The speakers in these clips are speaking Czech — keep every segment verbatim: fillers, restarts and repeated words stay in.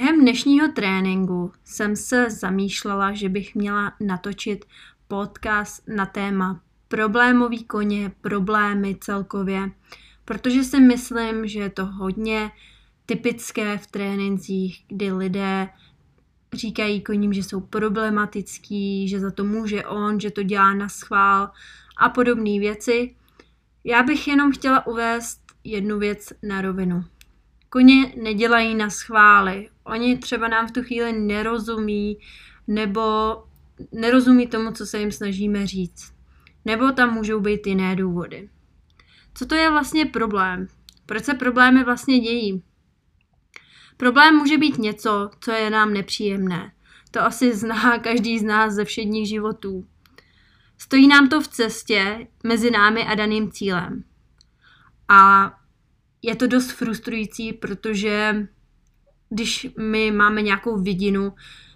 Během dnešního tréninku jsem se zamýšlela, že bych měla natočit podcast na téma problémový koně, problémy celkově, protože si myslím, že je to hodně typické v trénincích, kdy lidé říkají koním, že jsou problematický, že za to může on, že to dělá na schvál a podobné věci. Já bych jenom chtěla uvést jednu věc na rovinu. Koně nedělají na schvály. Oni třeba nám v tu chvíli nerozumí nebo nerozumí tomu, co se jim snažíme říct. Nebo tam můžou být jiné důvody. Co to je vlastně problém? Proč se problémy vlastně dějí? Problém může být něco, co je nám nepříjemné. To asi zná každý z nás ze všedních životů. Stojí nám to v cestě mezi námi a daným cílem. A je to dost frustrující, protože když my máme nějakou vidinu,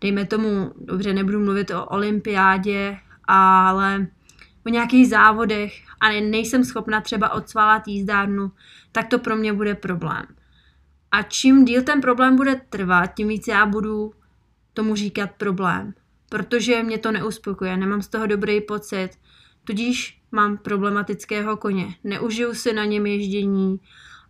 dejme tomu, dobře, nebudu mluvit o olympiádě, ale o nějakých závodech a nejsem schopna třeba odsvalat jízdárnu, tak to pro mě bude problém. A čím díl ten problém bude trvat, tím víc já budu tomu říkat problém. Protože mě to neuspokuje, nemám z toho dobrý pocit, tudíž mám problematického koně. Neužiju si na něm ježdění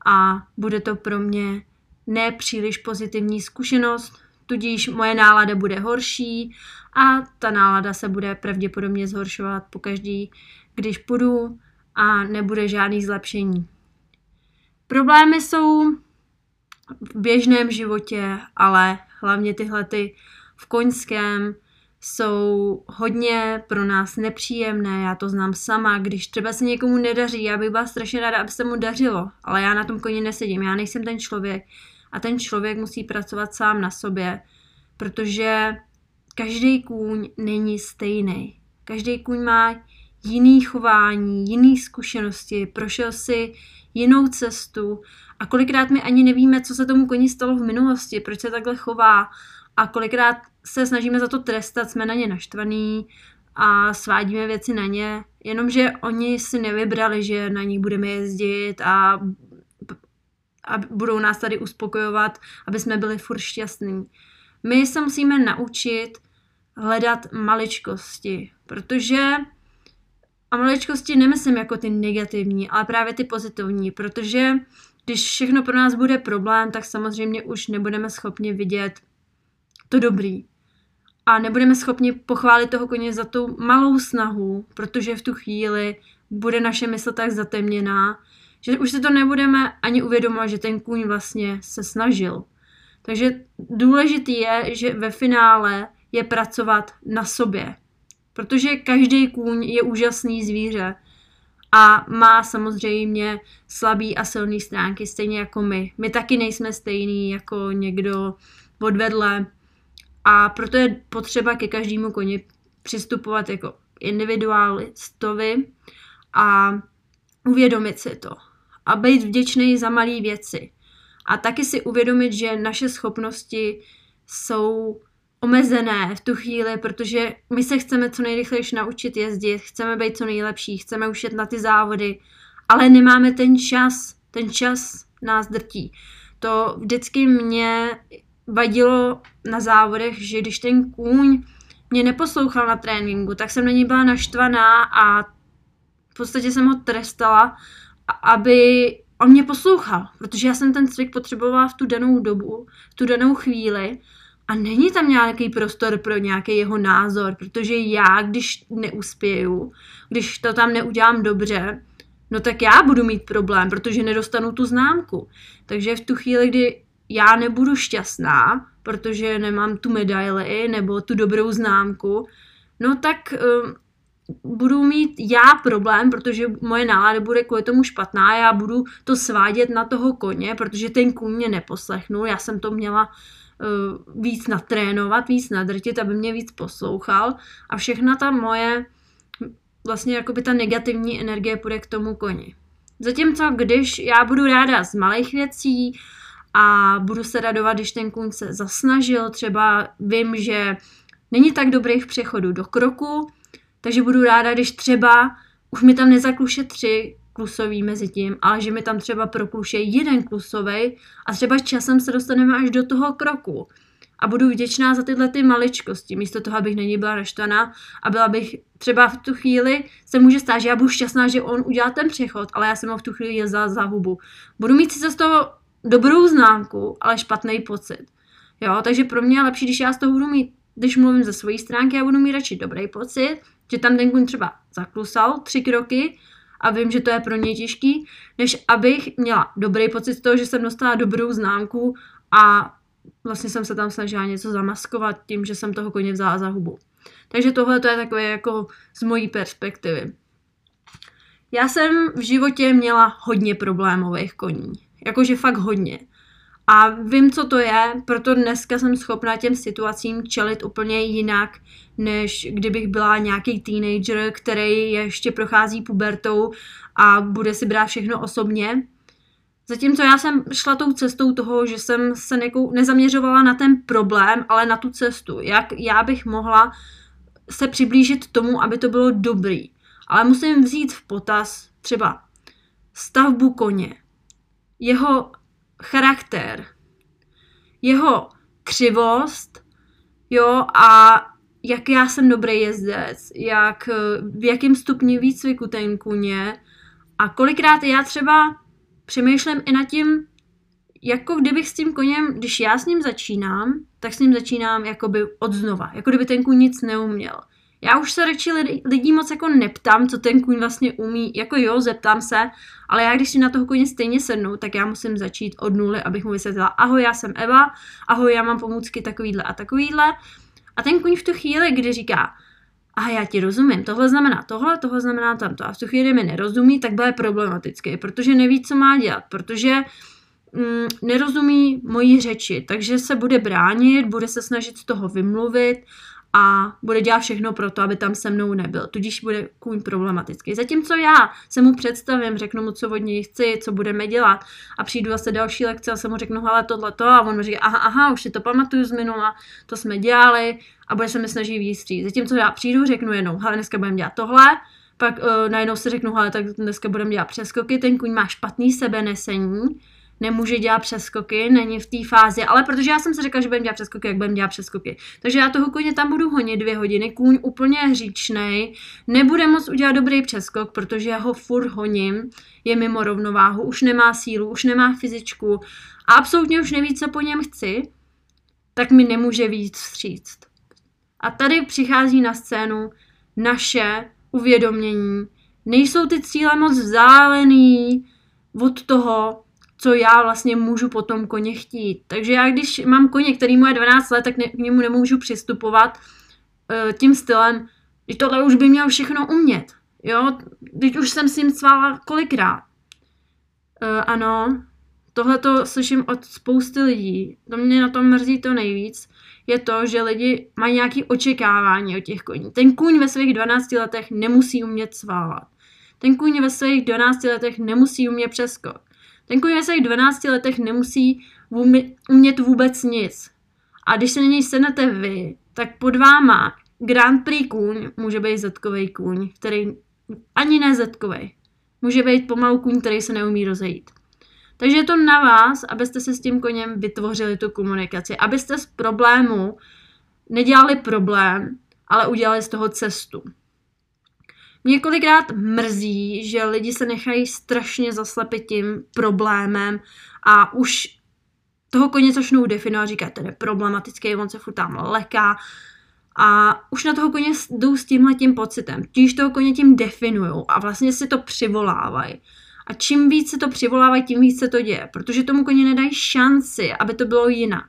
a bude to pro mě nepříliš pozitivní zkušenost, tudíž moje nálada bude horší a ta nálada se bude pravděpodobně zhoršovat pokaždý, když půjdu a nebude žádný zlepšení. Problémy jsou v běžném životě, ale hlavně tyhle ty v koňském jsou hodně pro nás nepříjemné, já to znám sama, když třeba se někomu nedaří, já bych byla strašně ráda, aby se mu dařilo, ale já na tom koni nesedím, já nejsem ten člověk a ten člověk musí pracovat sám na sobě, protože každý kůň není stejný, každý kůň má jiný chování, jiný zkušenosti, prošel si jinou cestu a kolikrát my ani nevíme, co se tomu koni stalo v minulosti, proč se takhle chová a kolikrát se snažíme za to trestat, jsme na ně naštvaný a svádíme věci na ně, jenomže oni si nevybrali, že na ní budeme jezdit a, a budou nás tady uspokojovat, aby jsme byli furt šťastní. My se musíme naučit hledat maličkosti, protože a maličkosti nemyslím jako ty negativní, ale právě ty pozitivní, protože když všechno pro nás bude problém, tak samozřejmě už nebudeme schopni vidět to dobrý. A nebudeme schopni pochválit toho koně za tu malou snahu, protože v tu chvíli bude naše mysl tak zatemněná, že už si to nebudeme ani uvědomovat, že ten kůň vlastně se snažil. Takže důležitý je, že ve finále je pracovat na sobě. Protože každý kůň je úžasný zvíře a má samozřejmě slabý a silný stránky, stejně jako my. My taky nejsme stejný jako někdo od vedle. A proto je potřeba ke každému koni přistupovat jako individualistovi a uvědomit si to. A být vděčný za malé věci. A taky si uvědomit, že naše schopnosti jsou omezené v tu chvíli, protože my se chceme co nejrychlejší naučit jezdit, chceme být co nejlepší, chceme už jet na ty závody, ale nemáme ten čas, ten čas nás drtí. To vždycky mě vadilo na závodech, že když ten kůň mě neposlouchal na tréninku, tak jsem na něj byla naštvaná a v podstatě jsem ho trestala, aby on mě poslouchal, protože já jsem ten cvik potřebovala v tu danou dobu, v tu danou chvíli a není tam nějaký prostor pro nějaký jeho názor, protože já, když neuspěju, když to tam neudělám dobře, no tak já budu mít problém, protože nedostanu tu známku. Takže v tu chvíli, kdy já nebudu šťastná, protože nemám tu medaili nebo tu dobrou známku, no tak um, budu mít já problém, protože moje nálada bude kvůli tomu špatná, já budu to svádět na toho koně, protože ten kůň mě neposlechnul, já jsem to měla uh, víc natrénovat, víc nadrtit, aby mě víc poslouchal a všechna ta moje, vlastně jakoby ta negativní energie půjde k tomu koni. Zatímco když já budu ráda z malých věcí, a budu se radovat, když ten kůň se zasnažil, třeba vím, že není tak dobrý v přechodu do kroku, takže budu ráda, když třeba už mi tam nezakluše tři klusový mezi tím, ale že mi tam třeba prokluše jeden klusovej a třeba časem se dostaneme až do toho kroku. A budu vděčná za tyhle ty maličkosti, místo toho, abych na něj byla naštvaná a byla bych třeba v tu chvíli, se může stát, že já budu šťastná, že on udělá ten přechod, ale já jsem ho v tu chvíli jezdila za hubu. Budu mít sice z toho dobrou známku, ale špatný pocit. Jo, takže pro mě je lepší, když já z toho budu mít, když mluvím ze své stránky, já budu mít radši dobrý pocit, že tam ten kluk třeba zaklusal tři kroky a vím, že to je pro něj těžký, než abych měla dobrý pocit z toho, že jsem dostala dobrou známku a vlastně jsem se tam snažila něco zamaskovat tím, že jsem toho koně vzala za hubu. Takže tohle to je takové jako z mojí perspektivy. Já jsem v životě měla hodně problémových koní. Jakože fakt hodně. A vím, co to je, proto dneska jsem schopná těm situacím čelit úplně jinak, než kdybych byla nějaký teenager, který ještě prochází pubertou a bude si brát všechno osobně. Zatímco já jsem šla tou cestou toho, že jsem se nekou, nezaměřovala na ten problém, ale na tu cestu. Jak já bych mohla se přiblížit tomu, aby to bylo dobrý. Ale musím vzít v potaz třeba stavbu koně, jeho charakter, jeho křivost, jo, a jak já jsem dobrý jezdec, jak, v jakém stupni výcviku ten kůně a kolikrát já třeba přemýšlím i nad tím, jako kdybych s tím koněm, když já s ním začínám, tak s ním začínám jakoby od znova, jako kdyby ten kůň nic neuměl. Já už se radši lidí moc jako neptám, co ten kůň vlastně umí, jako jo, zeptám se, ale já když si na toho koně stejně sednu, tak já musím začít od nuly, abych mu vysvětlila, ahoj, já jsem Eva, ahoj, já mám pomůcky takovýhle a takovýhle. A ten kůň v tu chvíli, kdy říká, a já ti rozumím, tohle znamená tohle, tohle znamená tamto. A v tu chvíli mi nerozumí, tak bude problematický, protože neví, co má dělat, protože mm, nerozumí mojí řeči, takže se bude bránit, bude se snažit z toho vymluvit a bude dělat všechno pro to, aby tam se mnou nebyl. Tudíž bude kůň problematický. Zatímco já se mu představím, řeknu mu, co od něj chci, co budeme dělat a přijdu zase další lekce a se mu řeknu, hele, tohleto a on říká, aha, aha, už si to pamatuju z minula, to jsme dělali a bude se mi snažit výstřít. Zatímco já přijdu, řeknu jenom, hele, dneska budeme dělat tohle, pak uh, najednou si řeknu, hele, tak dneska budeme dělat přeskoky, ten kůň má špatný sebenesení, nemůže dělat přeskoky, není v té fázi, ale protože já jsem si řekla, že budeme dělat přeskoky, jak budeme dělat přeskoky. Takže já toho koně tam budu honit dvě hodiny, kůň úplně hříčnej, nebude moc udělat dobrý přeskok, protože já ho furt honím, je mimo rovnováhu, už nemá sílu, už nemá fyzičku a absolutně už neví, co po něm chci, tak mi nemůže víc vstříct. A tady přichází na scénu naše uvědomění. Nejsou ty cíle moc vzdálený od toho, co já vlastně můžu potom koně chtít. Takže já, když mám koně, který mu je dvanáct let, tak ne, k němu nemůžu přistupovat e, tím stylem, že tohle už by měl všechno umět. Jo, teď už jsem s ním cvála kolikrát. E, ano, tohle to slyším od spousty lidí. To mě na tom mrzí to nejvíc. Je to, že lidi mají nějaké očekávání od těch koní. Ten kůň ve svých dvanácti letech nemusí umět cválat. Ten kůň ve svých dvanácti letech nemusí umět přeskok. Ten kůň ve svých dvanácti letech nemusí umět vůbec nic. A když se na něj sednete vy, tak pod váma Grand Prix kůň může být zetkovej kůň, který ani ne zetkovej. Může být pomalu kůň, který se neumí rozejít. Takže je to na vás, abyste se s tím koněm vytvořili tu komunikaci. Abyste z problému nedělali problém, ale udělali z toho cestu. Několikrát mrzí, že lidi se nechají strašně zaslepit tím problémem a už toho koně začnou definovat, říkají, ten je problematický, on se furt tam leká a už na toho koně jdou s tímhletím pocitem. Tíž toho koně tím definují a vlastně si to přivolávají. A čím víc se to přivolávají, tím víc se to děje, protože tomu koně nedají šanci, aby to bylo jinak.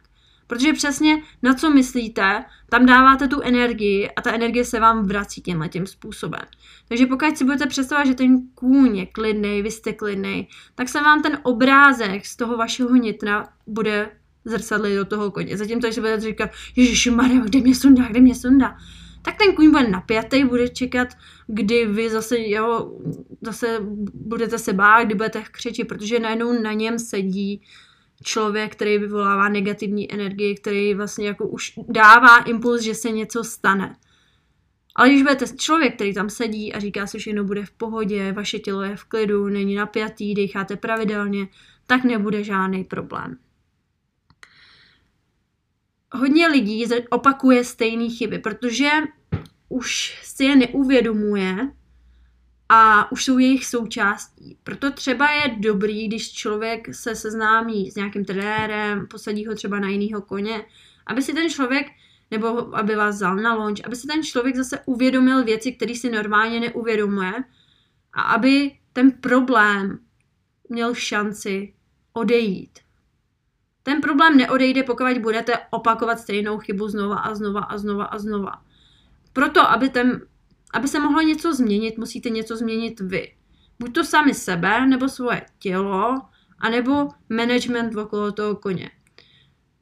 Protože přesně na co myslíte, tam dáváte tu energii a ta energie se vám vrací tímhle tím způsobem. Takže pokud si budete představovat, že ten kůň je klidnej, vy jste klidnej, tak se vám ten obrázek z toho vašeho nitra bude zrcadlit do toho koně. Zatímco si budete říkat, ježišmarja, kde mě sundá, kde mě sundá. Tak ten kůň bude napjatý, bude čekat, kdy vy zase, jo, zase budete se bát, kdy budete křičet, protože najednou na něm sedí člověk, který vyvolává negativní energii, který vlastně jako už dává impuls, že se něco stane. Ale když budete člověk, který tam sedí a říká si, že všechno bude v pohodě, vaše tělo je v klidu, není napjatý, dýcháte pravidelně, tak nebude žádný problém. Hodně lidí opakuje stejné chyby, protože už si je neuvědomuje a už jsou jejich součástí. Proto třeba je dobrý, když člověk se seznámí s nějakým trenérem, posadí ho třeba na jinýho koně, aby si ten člověk, nebo aby vás vzal na launch, aby si ten člověk zase uvědomil věci, které si normálně neuvědomuje a aby ten problém měl šanci odejít. Ten problém neodejde, pokud budete opakovat stejnou chybu znova a znova a znova a znova. Proto, aby, ten, aby se mohlo něco změnit, musíte něco změnit vy. Buď to sami sebe, nebo svoje tělo, anebo management okolo toho koně.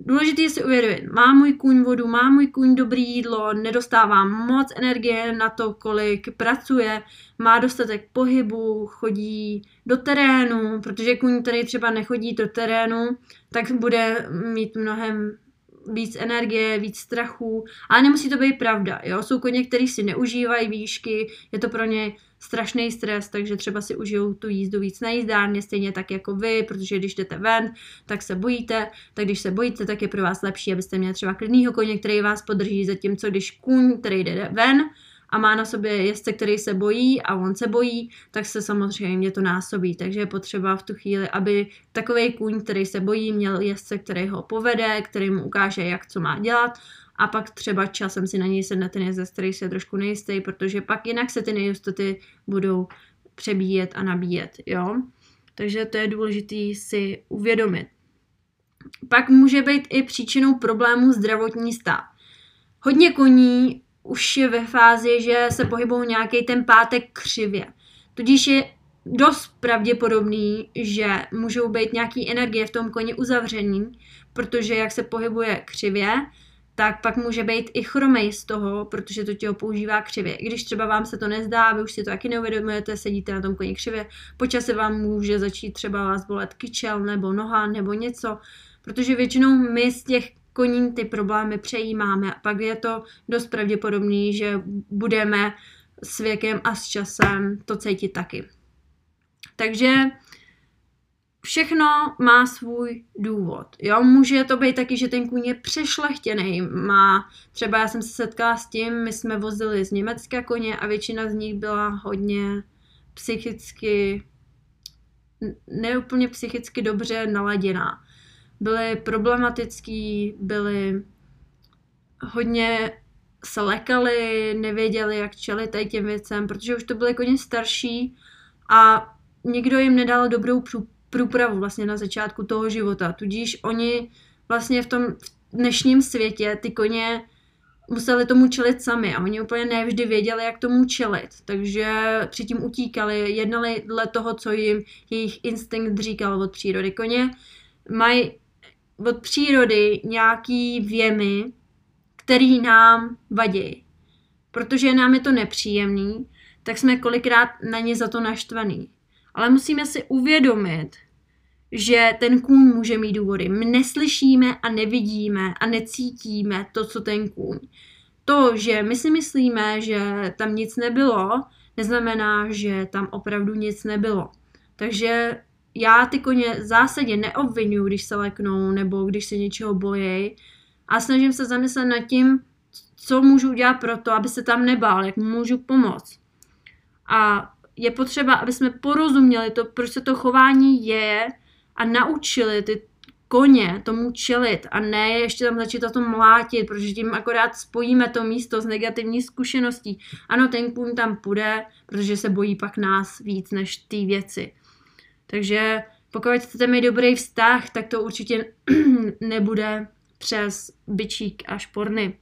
Důležité je si uvědomit, má můj kůň vodu, má můj kůň dobré jídlo, nedostává moc energie na to, kolik pracuje, má dostatek pohybu, chodí do terénu, protože kůň, který třeba nechodí do terénu, tak bude mít mnohem víc energie, víc strachu, ale nemusí to být pravda. Jo? Jsou koně, který si neužívají výšky, je to pro ně strašný stres, takže třeba si užijou tu jízdu víc na jízdárně, stejně tak jako vy, protože když jdete ven, tak se bojíte, tak když se bojíte, tak je pro vás lepší, abyste měli třeba klidnýho koně, který vás podrží, zatímco když kůň, který jde ven a má na sobě jezdce, který se bojí a on se bojí, tak se samozřejmě to násobí, takže je potřeba v tu chvíli, aby takovej kůň, který se bojí, měl jezdce, který ho povede, který mu ukáže, jak co má dělat. A pak třeba časem si na něj sedne ten jezdec, který se trošku nejistý, protože pak jinak se ty nejistoty budou přebíjet a nabíjet, jo. Takže to je důležité si uvědomit. Pak může být i příčinou problémů zdravotní stav. Hodně koní už je ve fázi, že se pohybou nějaký ten pátek křivě. Tudíž je dost pravděpodobný, že můžou být nějaký energie v tom koni uzavření, protože jak se pohybuje křivě, tak pak může být i chromej z toho, protože to tělo používá křivě. I když třeba vám se to nezdá, vy už si to taky neuvědomujete, sedíte na tom koni křivě, po čase vám může začít třeba vás bolet kyčel nebo noha nebo něco, protože většinou my z těch koní ty problémy přejímáme a pak je to dost pravděpodobný, že budeme s věkem a s časem to cítit taky. Takže všechno má svůj důvod. Jo? Může to být taky, že ten kůň je přešlechtěný. Má, třeba já jsem se setkala s tím, my jsme vozili z Německa koně a většina z nich byla hodně psychicky, neúplně psychicky dobře naladěná. Byly problematický, byly hodně se lekali, nevěděli, jak čelit tady těm věcem, protože už to byly koně starší a nikdo jim nedal dobrou průpravu vlastně na začátku toho života. Tudíž oni vlastně v tom dnešním světě ty koně museli tomu čelit sami a oni úplně ne vždy věděli, jak tomu čelit. Takže předtím utíkali, jednali dle toho, co jim jejich instinkt říkal od přírody. Koně mají od přírody nějaký věmy, který nám vadí. Protože nám je to nepříjemný, tak jsme kolikrát na ně za to naštvaný. Ale musíme si uvědomit, že ten kůň může mít důvody. My neslyšíme a nevidíme a necítíme to, co ten kůň. To, že my si myslíme, že tam nic nebylo, neznamená, že tam opravdu nic nebylo. Takže já ty koně v zásadě neobvinuju, když se leknou nebo když se něčeho bojí a snažím se zamyslet nad tím, co můžu udělat pro to, aby se tam nebál, jak můžu pomoct. A je potřeba, aby jsme porozuměli to, proč se to chování děje a naučili ty koně tomu čelit a ne ještě tam začít o tom mlátit, protože tím akorát spojíme to místo s negativní zkušeností. Ano, ten kůň tam půjde, protože se bojí pak nás víc než ty věci. Takže pokud chcete mít dobrý vztah, tak to určitě nebude přes bičík a šporny.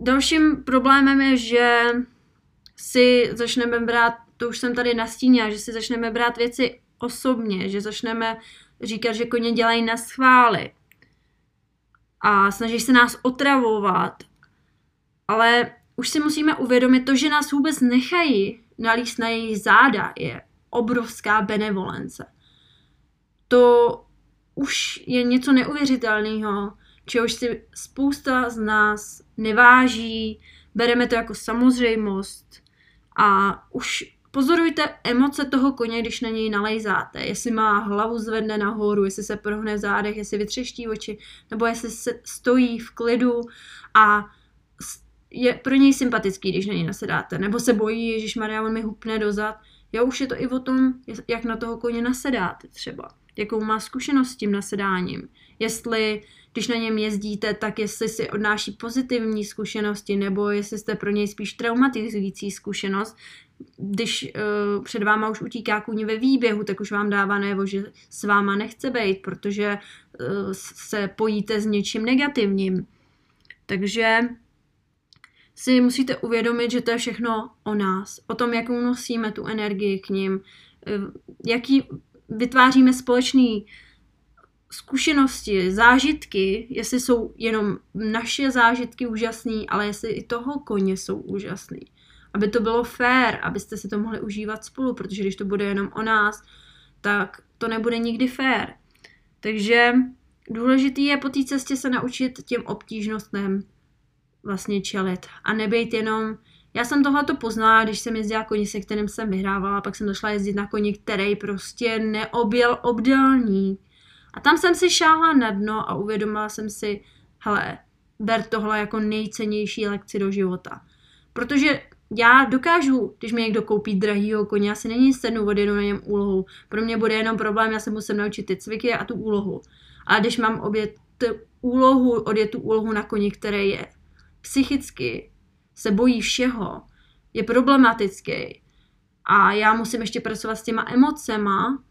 Dalším problémem je, že si začneme brát, to už jsem tady nastínila, že si začneme brát věci osobně, že začneme říkat, že koně dělají naschvály a snaží se nás otravovat, ale už si musíme uvědomit to, že nás vůbec nechají nalíst na jejich záda, je obrovská benevolence. To už je něco neuvěřitelného, čehož si spousta z nás neváží, bereme to jako samozřejmost a už pozorujte emoce toho koně, když na něj nalejzáte. Jestli má hlavu zvedne nahoru, jestli se prohne v zádech, jestli vytřeští oči, nebo jestli se stojí v klidu a je pro něj sympatický, když na něj nasedáte. Nebo se bojí, ježišmarja, on mi hupne dozad. Jo, už je to i o tom, jak na toho koně nasedáte třeba. Jakou má zkušenost s tím nasedáním. Jestli, když na něm jezdíte, tak jestli si odnáší pozitivní zkušenosti, nebo jestli jste pro něj spíš traumatizující zkušenost. Když uh, před váma už utíká kůň ve výběhu, tak už vám dává najevo, že s váma nechce bejt, protože uh, se pojíte s něčím negativním. Takže si musíte uvědomit, že to je všechno o nás, o tom, jakou nosíme tu energii k ním, jaký vytváříme společný zkušenosti, zážitky, jestli jsou jenom naše zážitky úžasné, ale jestli i toho koně jsou úžasný. Aby to bylo fér, abyste si to mohli užívat spolu, protože když to bude jenom o nás, tak to nebude nikdy fér. Takže důležitý je po té cestě se naučit těm obtížnostem vlastně čelit a nebejt jenom. Já jsem tohleto poznala, když jsem jezdila koni, se kterým jsem vyhrávala, pak jsem došla jezdit na koni, který prostě neobjel obdélník. A tam jsem si šáhla na dno a uvědomila jsem si, hele, ber tohle jako nejcennější lekci do života. Protože já dokážu, když mi někdo koupí drahýho koně, já si není sednu odjedu na něm úlohu. Pro mě bude jenom problém, já se musím naučit ty cviky a tu úlohu. A když mám objet úlohu, odjet tu úlohu na koni, který je psychicky, se bojí všeho, je problematický a já musím ještě pracovat s těma emocema,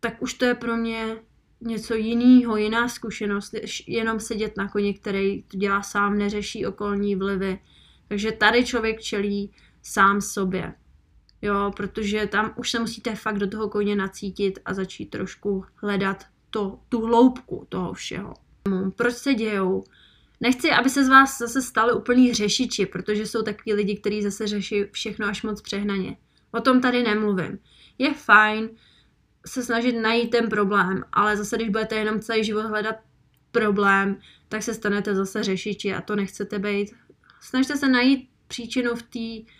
tak už to je pro mě něco jiného, jiná zkušenost, jenom sedět na koni, který to dělá sám, neřeší okolní vlivy. Takže tady člověk čelí sám sobě, jo, protože tam už se musíte fakt do toho koně nacítit a začít trošku hledat to, tu hloubku toho všeho. Proč se dějou? Nechci, aby se z vás zase stali úplní řešiči, protože jsou takový lidi, kteří zase řeší všechno až moc přehnaně. O tom tady nemluvím. Je fajn se snažit najít ten problém, ale zase, když budete jenom celý život hledat problém, tak se stanete zase řešiči a to nechcete být. Snažte se najít příčinu v té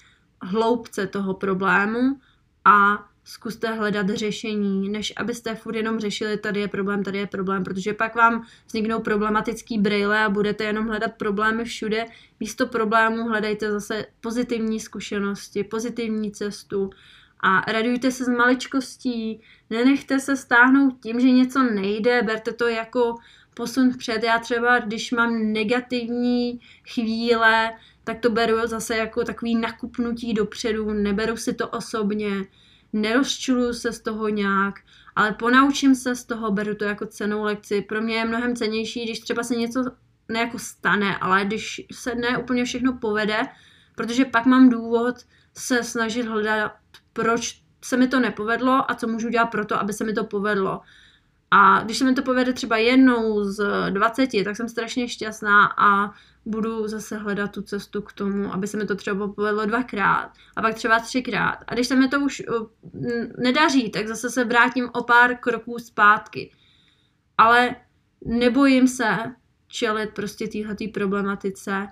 hloubce toho problému a zkuste hledat řešení, než abyste furt jenom řešili, tady je problém, tady je problém, protože pak vám vzniknou problematický brejle a budete jenom hledat problémy všude. Místo problémů hledajte zase pozitivní zkušenosti, pozitivní cestu a radujte se z maličkostí, nenechte se stáhnout tím, že něco nejde, berte to jako posun vpřed. Já třeba, když mám negativní chvíle, tak to beru zase jako takový nakupnutí dopředu, neberu si to osobně, nerozčuluju se z toho nějak, ale ponaučím se z toho, beru to jako cennou lekci. Pro mě je mnohem cennější, když třeba se něco ne jako stane, ale když se ne úplně všechno povede, protože pak mám důvod se snažit hledat, proč se mi to nepovedlo a co můžu dělat pro to, aby se mi to povedlo. A když se mi to povede třeba jednou z dvaceti, tak jsem strašně šťastná a budu zase hledat tu cestu k tomu, aby se mi to třeba povedlo dvakrát a pak třeba třikrát. A když se mi to už nedaří, tak zase se vrátím o pár kroků zpátky. Ale nebojím se čelit prostě téhleté problematice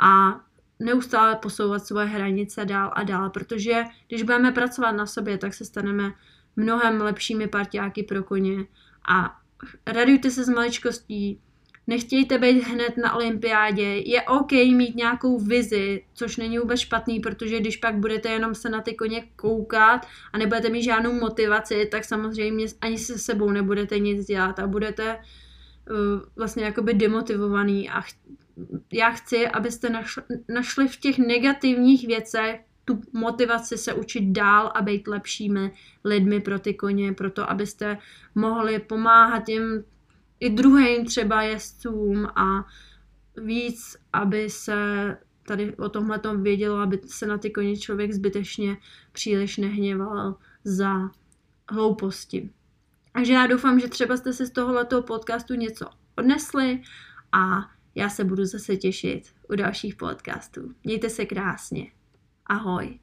a neustále posouvat svoje hranice dál a dál, protože když budeme pracovat na sobě, tak se staneme mnohem lepšími parťáky pro koně. A radujte se z maličkostí, nechtějte být hned na olympiádě, je OK mít nějakou vizi, což není vůbec špatný, protože když pak budete jenom se na ty koně koukat a nebudete mít žádnou motivaci, tak samozřejmě ani se sebou nebudete nic dělat a budete uh, vlastně jakoby demotivovaný. A ch- já chci, abyste našli, našli v těch negativních věcech tu motivaci se učit dál a být lepšími lidmi pro ty koně, proto abyste mohli pomáhat jim i druhým třeba jezdcům a víc, aby se tady o tomhletom vědělo, aby se na ty koně člověk zbytečně příliš nehněval za hlouposti. Takže já doufám, že třeba jste si z tohoto podcastu něco odnesli a já se budu zase těšit u dalších podcastů. Mějte se krásně. Ahoj.